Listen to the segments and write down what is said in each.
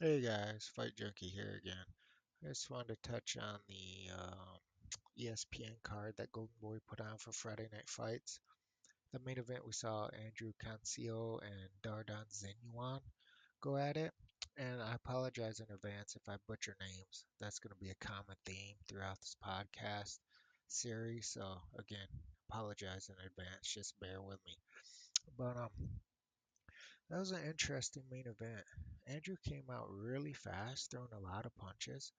Hey guys, Fight Junkie here again. I just wanted to touch on the ESPN card that Golden Boy put on for Friday Night Fights. The main event, we saw Andrew Cancio and Dardan Zenunaj go at it. And I apologize in advance if I butcher names. That's going to be a common theme throughout this podcast series. So again, apologize in advance. Just bear with me. But that was an interesting main event. Andrew came out really fast, throwing a lot of punches.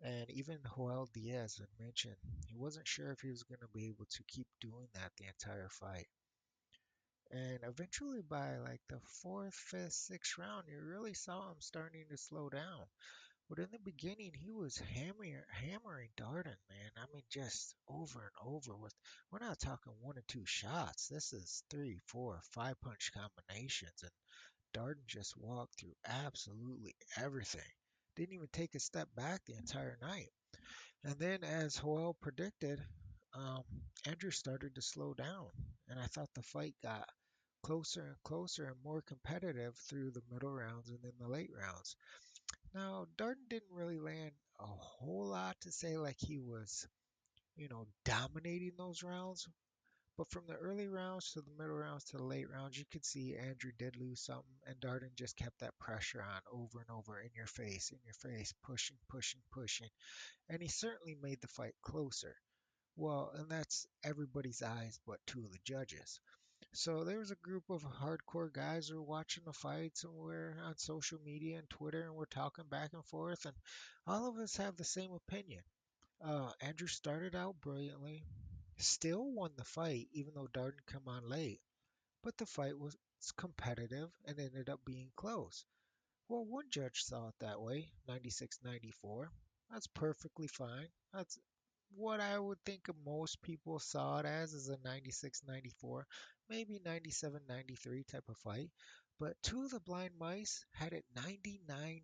And even Joel Diaz had mentioned he wasn't sure if he was going to be able to keep doing that the entire fight. And eventually by like the 4th, 5th, 6th round, you really saw him starting to slow down. But in the beginning, he was hammering Dardan, man. I mean, just over and over. We're not talking 1 or 2 shots. This is 3, 4, 5 punch combinations. And Dardan just walked through absolutely everything. Didn't even take a step back the entire night. And then, as Joel predicted, Andrew started to slow down. And I thought the fight got closer and closer and more competitive through the middle rounds and then the late rounds. Now, Dardan didn't really land a whole lot to say like he was, dominating those rounds. But from the early rounds to the middle rounds to the late rounds, you could see Andrew did lose something, and Dardan just kept that pressure on over and over, in your face, pushing. And he certainly made the fight closer. Well, and that's everybody's eyes but 2 of the judges. So there was a group of hardcore guys who were watching the fights, and we're on social media and Twitter, and we're talking back and forth, and all of us have the same opinion. Andrew started out brilliantly, still won the fight, even though Dardan came on late, but the fight was competitive and ended up being close. Well, one judge saw it that way, 96-94. That's perfectly fine. That's what I would think most people saw it as, is a 96-94, maybe 97-93 type of fight. But 2 of the blind mice had it 99-91.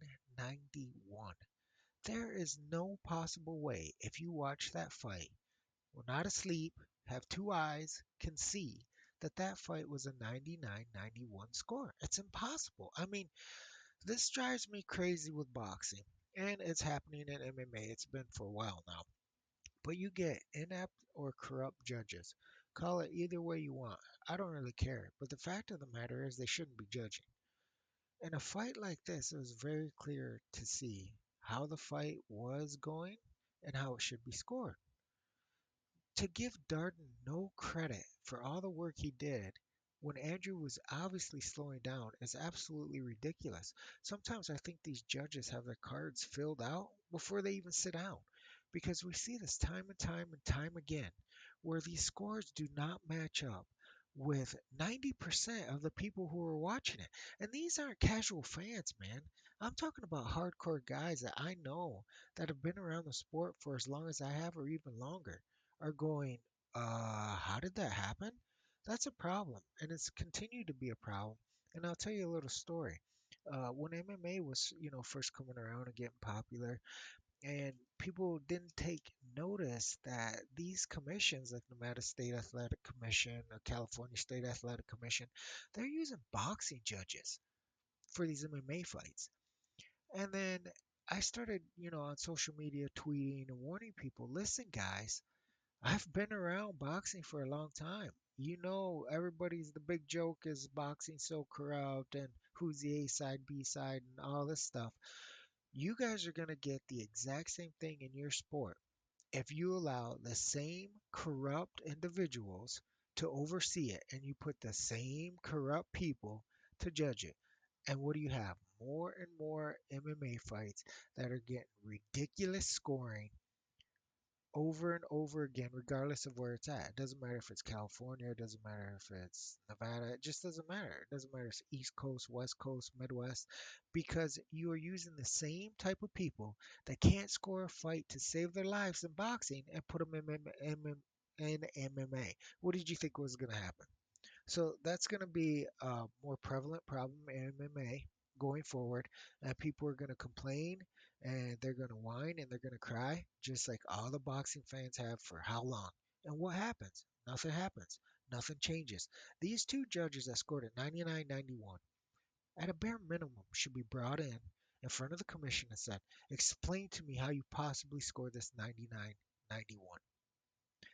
There is no possible way, if you watch that fight, were not asleep, have 2 eyes, can see that fight was a 99-91 score. It's impossible. I mean, this drives me crazy with boxing, and it's happening in MMA. It's been for a while now. But you get inept or corrupt judges. Call it either way you want. I don't really care. But the fact of the matter is they shouldn't be judging. In a fight like this, it was very clear to see how the fight was going and how it should be scored. To give Dardan no credit for all the work he did when Andrew was obviously slowing down is absolutely ridiculous. Sometimes I think these judges have their cards filled out before they even sit down. Because we see this time and time again, where these scores do not match up with 90% of the people who are watching it. And these aren't casual fans, man. I'm talking about hardcore guys that I know that have been around the sport for as long as I have or even longer are going, how did that happen? That's a problem. And it's continued to be a problem. And I'll tell you a little story. When MMA was, first coming around and getting popular, and people didn't take notice that these commissions, like the Nevada State Athletic Commission, the California State Athletic Commission, they're using boxing judges for these MMA fights. And then I started, on social media tweeting and warning people, listen, guys, I've been around boxing for a long time. Everybody's the big joke is boxing's so corrupt and who's the A side, B side, and all this stuff. You guys are going to get the exact same thing in your sport if you allow the same corrupt individuals to oversee it and you put the same corrupt people to judge it. And what do you have? More and more MMA fights that are getting ridiculous scoring over and over again, regardless of where it's at. It doesn't matter if it's California. It doesn't matter if it's Nevada. It just doesn't matter. It doesn't matter if it's East Coast, West Coast, Midwest, because you are using the same type of people that can't score a fight to save their lives in boxing and put them in MMA. What did you think was going to happen? So that's going to be a more prevalent problem in MMA going forward, and people are going to complain, and they're going to whine, and they're going to cry, just like all the boxing fans have for how long. And what happens? Nothing happens. Nothing changes. These 2 judges that scored at 99-91, at a bare minimum, should be brought in in front of the commission and said, "Explain to me how you possibly scored this 99-91.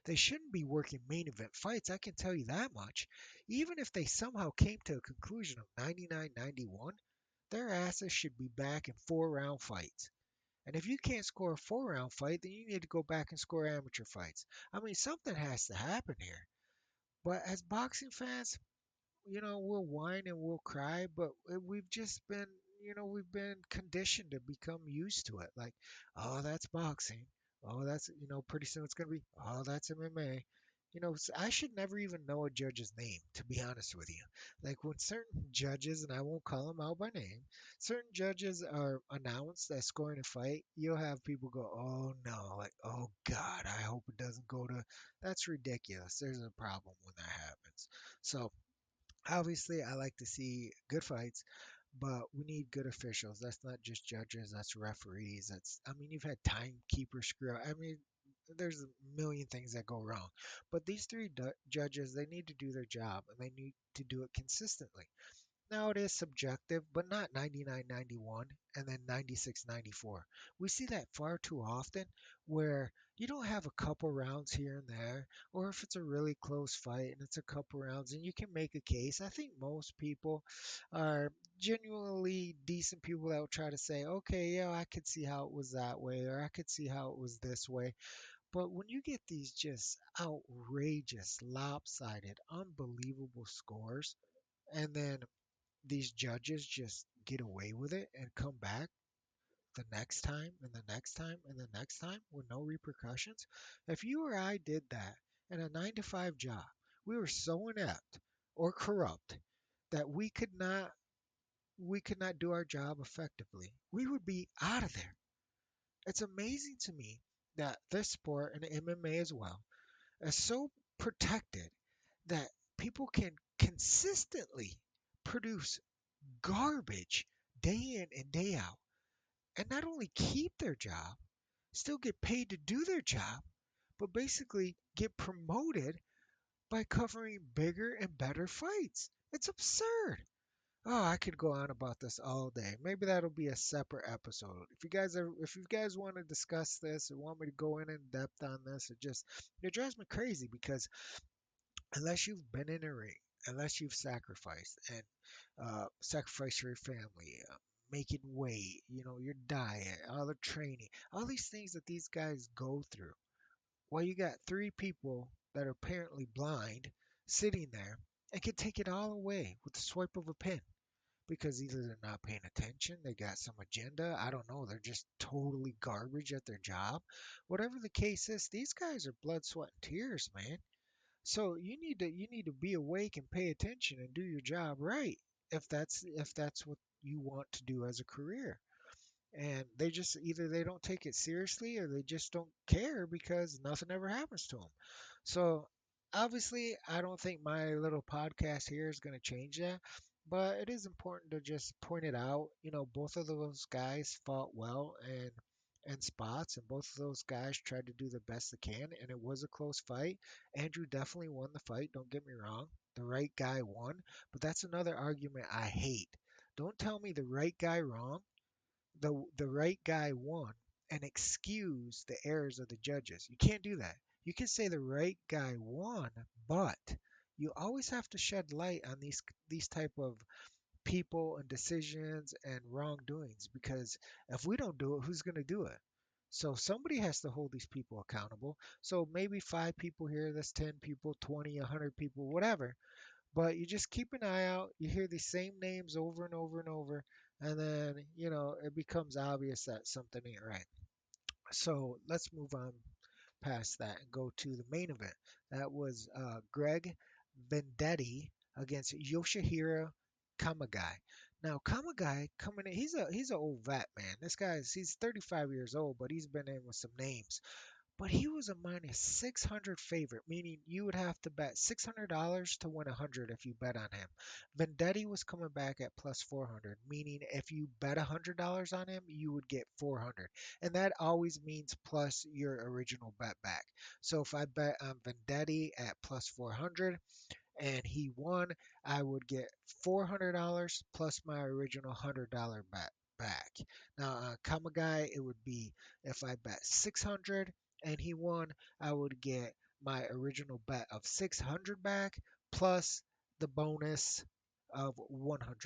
They shouldn't be working main event fights, I can tell you that much. Even if they somehow came to a conclusion of 99-91, their asses should be back in 4-round fights. And if you can't score a 4-round fight, then you need to go back and score amateur fights. I mean, something has to happen here." But as boxing fans, you know, we'll whine and we'll cry, but we've just been, you know, we've been conditioned to become used to it. Like, oh, that's boxing. Oh, that's, you know, pretty soon it's going to be, oh, that's MMA. You know, I should never even know a judge's name, to be honest with you. Like when certain judges, and I won't call them out by name, certain judges are announced as scoring a fight, you'll have people go, oh no, like, oh God, I hope it doesn't go to, that's ridiculous. There's a problem when that happens. So obviously I like to see good fights, but we need good officials. That's not just judges, that's referees. That's, I mean, you've had timekeeper screw up. I mean, there's a million things that go wrong, but these three judges, they need to do their job and they need to do it consistently. Now it is subjective, but not 99-91 and then 96-94. We see that far too often where you don't have a couple rounds here and there, or if it's a really close fight and it's a couple rounds and you can make a case. I think most people are genuinely decent people that will try to say, okay, yeah, I could see how it was that way, or I could see how it was this way. But when you get these just outrageous, lopsided, unbelievable scores, and then these judges just get away with it and come back the next time and the next time and the next time with no repercussions. If you or I did that in a 9-to-5 job, we were so inept or corrupt that we could not do our job effectively, we would be out of there. It's amazing to me that this sport, and MMA as well, is so protected that people can consistently produce garbage day in and day out, and not only keep their job, still get paid to do their job, but basically get promoted by covering bigger and better fights. It's absurd. Oh, I could go on about this all day. Maybe that'll be a separate episode. If you guys want to discuss this or want me to go in depth on this, it drives me crazy, because unless you've been in a ring, unless you've sacrificed and sacrificed your family, making weight, you know, your diet, all the training, all these things that these guys go through. Well, you got three people that are apparently blind sitting there and can take it all away with the swipe of a pen, because either they're not paying attention, they got some agenda, I don't know, they're just totally garbage at their job. Whatever the case is, these guys are blood, sweat, and tears, man. So you need to be awake and pay attention and do your job right, if that's what you want to do as a career. And they just, either they don't take it seriously or they just don't care because nothing ever happens to them. So obviously, I don't think my little podcast here is going to change that, but it is important to just point it out. You know, both of those guys fought well and spots, and both of those guys tried to do the best they can, and it was a close fight. Andrew definitely won the fight, don't get me wrong. The right guy won, but that's another argument I hate. Don't tell me the right guy wrong. The right guy won and excuse the errors of the judges. You can't do that. You can say the right guy won, but you always have to shed light on these type of people and decisions and wrongdoings, because if we don't do it, who's going to do it? So somebody has to hold these people accountable. So maybe 5 people here, that's 10 people, 20, 100 people, whatever. But you just keep an eye out. You hear these same names over and over and over, and then, you know, it becomes obvious that something ain't right. So let's move on past that and go to the main event. That was Greg Vendetti against Yoshihiro Kamegai. Now Kamegai coming in, he's an old vet, man. This guy's, he's 35 years old, but he's been in with some names. But he was a minus 600 favorite, meaning you would have to bet $600 to win $100 if you bet on him. Vendetti was coming back at plus 400, meaning if you bet $100 on him, you would get 400. And that always means plus your original bet back. So if I bet on Vendetti at plus 400 and he won, I would get $400 plus my original $100 bet. back. Now, Kamegai, it would be if I bet 600 and he won, I would get my original bet of 600 back plus the bonus of $100.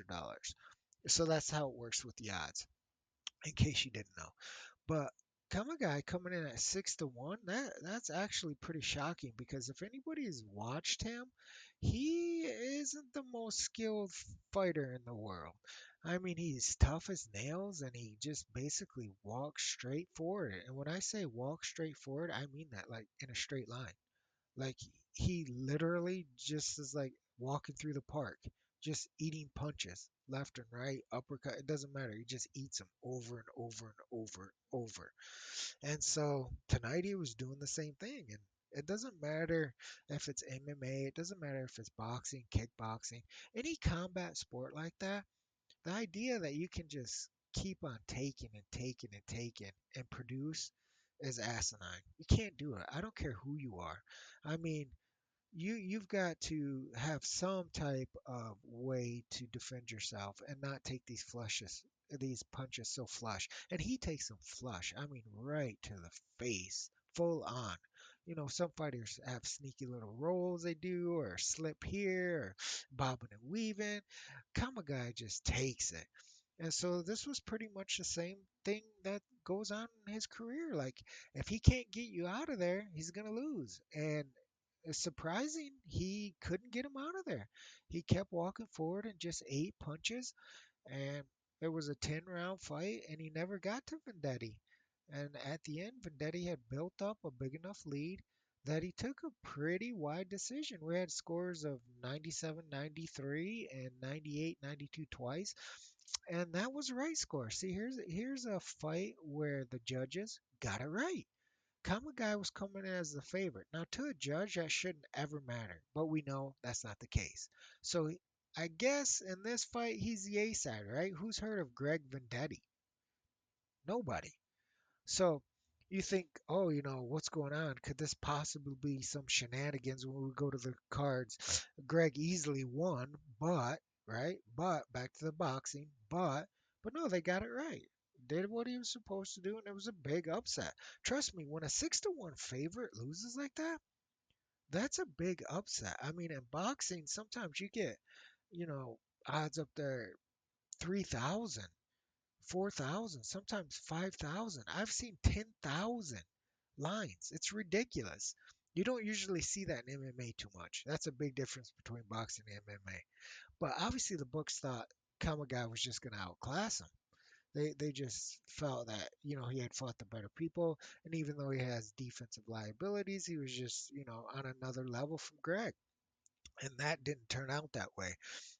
So that's how it works with the odds, in case you didn't know. But Kamegai coming in at 6-1, that's actually pretty shocking, because if anybody has watched him, he isn't the most skilled fighter in the world. I mean, he's tough as nails, and he just basically walks straight forward. And when I say walk straight forward, I mean that like in a straight line. Like, he literally just is like walking through the park, just eating punches, left and right, uppercut, it doesn't matter. He just eats them over and over and over and over. And so tonight he was doing the same thing. And it doesn't matter if it's MMA, it doesn't matter if it's boxing, kickboxing, any combat sport like that, the idea that you can just keep on taking and taking and taking and produce is asinine. You can't do it. I don't care who you are. I mean, you've got to have some type of way to defend yourself and not take these punches so flush. And he takes them flush. I mean, right to the face, full on. You know, some fighters have sneaky little rolls they do, or slip here, or bobbing and weaving. Kamegai just takes it. And so this was pretty much the same thing that goes on in his career. Like, if he can't get you out of there, he's going to lose. And it's surprising he couldn't get him out of there. He kept walking forward and just ate punches, and it was a 10-round fight, and he never got to Vendetti. And at the end, Vendetti had built up a big enough lead that he took a pretty wide decision. We had scores of 97-93 and 98-92 twice, and that was the right score. See, here's a fight where the judges got it right. Kamegai was coming in as the favorite. Now, to a judge, that shouldn't ever matter, but we know that's not the case. So, I guess in this fight, he's the A-side, right? Who's heard of Greg Vendetti? Nobody. So, you think, oh, you know, what's going on? Could this possibly be some shenanigans when we go to the cards? Greg easily won, but, right? But, back to the boxing, but no, they got it right. Did what he was supposed to do, and it was a big upset. Trust me, when a 6-1 favorite loses like that, that's a big upset. I mean, in boxing, sometimes you get, you know, odds up there 3,000, 4,000, sometimes 5,000. I've seen 10,000 lines. It's ridiculous. You don't usually see that in MMA too much. That's a big difference between boxing and MMA. But obviously, the books thought Kamegai was just going to outclass him. They just felt that, you know, he had fought the better people. And even though he has defensive liabilities, he was just, you know, on another level from Greg. And that didn't turn out that way.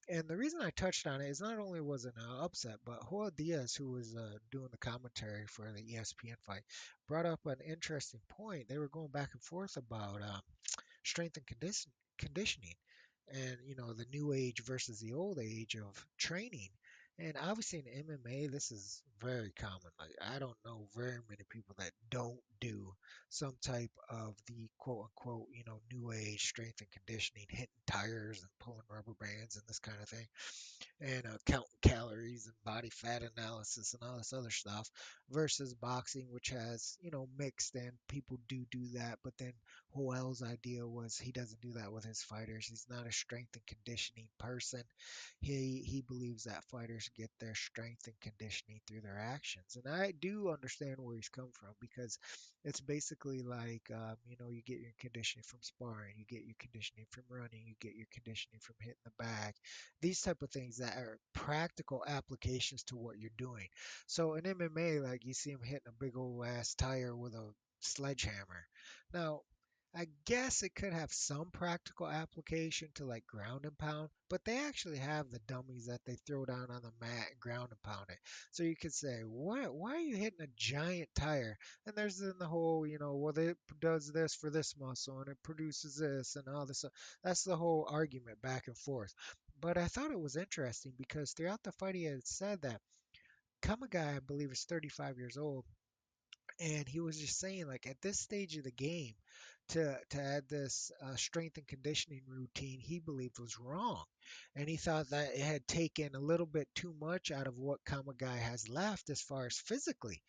And the reason I touched on it is not only was it an upset, but Joel Diaz, who was doing the commentary for the ESPN fight, brought up an interesting point. They were going back and forth about strength and conditioning and, you know, the new age versus the old age of training. And obviously in MMA, this is very common. Like, I don't know very many people that don't do some type of the quote-unquote, you know, new age strength and conditioning, hitting tires and pulling rubber bands and this kind of thing, and counting calories and body fat analysis and all this other stuff, versus boxing, which has, you know, mixed, and people do that. But then Joel's idea was he doesn't do that with his fighters. He's not a strength and conditioning person. He believes that fighters get their strength and conditioning through their actions. And I do understand where he's come from, because it's basically like, you know, you get your conditioning from sparring, you get your conditioning from running, you get your conditioning from hitting the bag, these type of things that are practical applications to what you're doing. So in MMA, like, you see him hitting a big old ass tire with a sledgehammer. Now, I guess it could have some practical application to like ground and pound, but they actually have the dummies that they throw down on the mat and ground and pound it. So you could say, why are you hitting a giant tire? And there's then the whole, you know, well, it does this for this muscle and it produces this and all this. That's the whole argument back and forth. But I thought it was interesting because throughout the fight he had said that Kamegai, I believe, is 35 years old. And he was just saying, like, at this stage of the game, to add this strength and conditioning routine he believed was wrong. And he thought that it had taken a little bit too much out of what Kamegai has left as far as physically.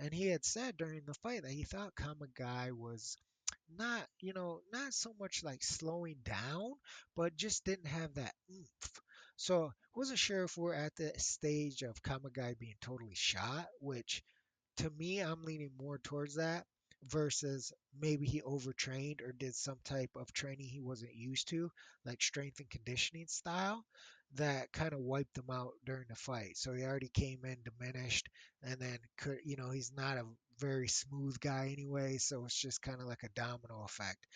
And he had said during the fight that he thought Kamegai was not, you know, not so much like slowing down, but just didn't have that oomph. So wasn't sure if we're at the stage of Kamegai being totally shot, which to me, I'm leaning more towards that versus maybe he overtrained or did some type of training he wasn't used to, like strength and conditioning style, that kind of wiped him out during the fight. So he already came in diminished, and then could, you know, he's not a very smooth guy anyway, so it's just kind of like a domino effect.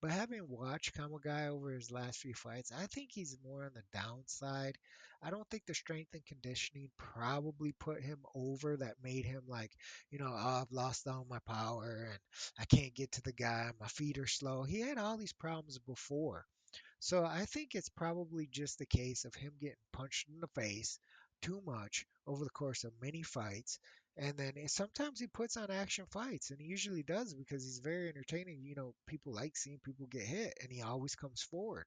But having watched Kamegai over his last few fights, I think he's more on the downside. I don't think the strength and conditioning probably put him over. That made him like, you know, oh, I've lost all my power and I can't get to the guy. My feet are slow. He had all these problems before. So I think it's probably just the case of him getting punched in the face too much over the course of many fights. And then sometimes he puts on action fights, and he usually does because he's very entertaining. You know, people like seeing people get hit, and he always comes forward.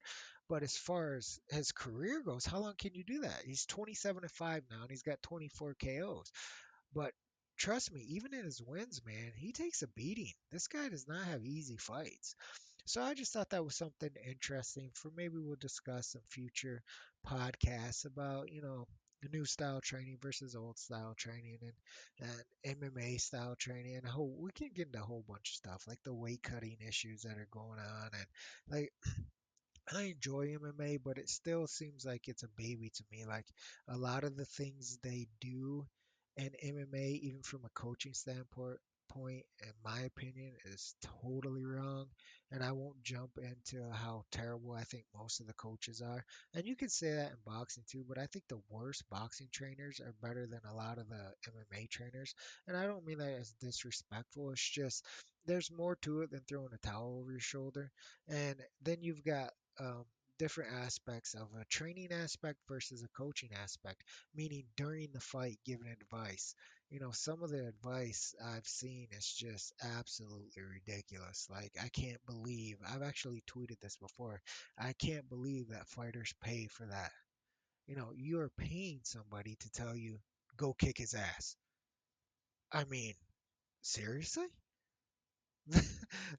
But as far as his career goes, how long can you do that? He's 27-5 now, and he's got 24 KOs. But trust me, even in his wins, man, he takes a beating. This guy does not have easy fights. So I just thought that was something interesting for maybe we'll discuss in future podcasts about, you know, the new style training versus old style training and MMA style training. And we can get into a whole bunch of stuff, like the weight cutting issues that are going on. And like, I enjoy MMA, but it still seems like it's a baby to me. Like a lot of the things they do in MMA, even from a coaching standpoint, in my opinion, is totally wrong. And I won't jump into how terrible I think most of the coaches are. And you could say that in boxing too, but I think the worst boxing trainers are better than a lot of the MMA trainers. And I don't mean that as disrespectful. It's just there's more to it than throwing a towel over your shoulder. And then you've got different aspects of a training aspect versus a coaching aspect, meaning during the fight giving advice. You know, some of the advice I've seen is just absolutely ridiculous. Like, I can't believe, I've actually tweeted this before, I can't believe that fighters pay for that. You know, you're paying somebody to tell you, go kick his ass. I mean, seriously?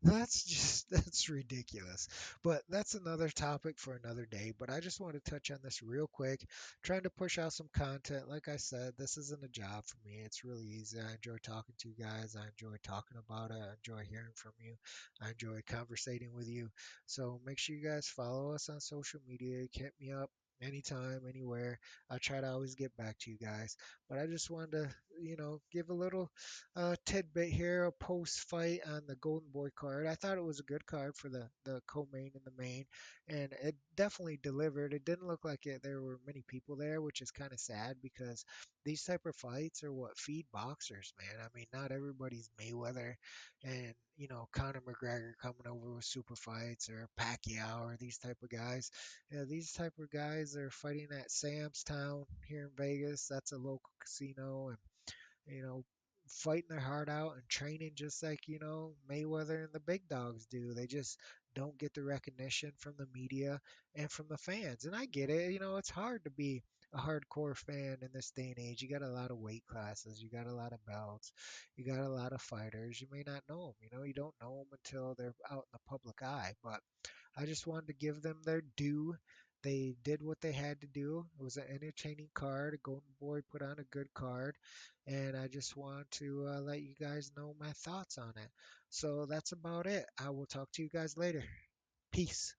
That's ridiculous. But that's another topic for another day. But I just want to touch on this real quick, trying to push out some content. Like I said, this isn't a job for me. It's really easy. I enjoy talking to you guys. I enjoy talking about it. I enjoy hearing from you. I enjoy conversating with you. So make sure you guys follow us on social media. You can hit me up anytime, anywhere. I try to always get back to you guys. But I just wanted to, you know, give a little tidbit here, a post-fight on the Golden Boy card. I thought it was a good card for the co-main and the main, and it definitely delivered. It didn't look like there were many people there, which is kind of sad because these type of fights are what feed boxers, man. I mean, not everybody's Mayweather and, you know, Conor McGregor coming over with super fights or Pacquiao or these type of guys. You know, these type of guys are fighting at Sam's Town here in Vegas. That's a local casino, and you know, fighting their heart out and training just like, you know, Mayweather and the big dogs do. They just don't get the recognition from the media and from the fans. And I get it. You know, it's hard to be a hardcore fan in this day and age. You got a lot of weight classes. You got a lot of belts. You got a lot of fighters. You may not know them. You know, you don't know them until they're out in the public eye. But I just wanted to give them their due. They did what they had to do. It was an entertaining card. Golden Boy put on a good card. And I just want to let you guys know my thoughts on it. So that's about it. I will talk to you guys later. Peace.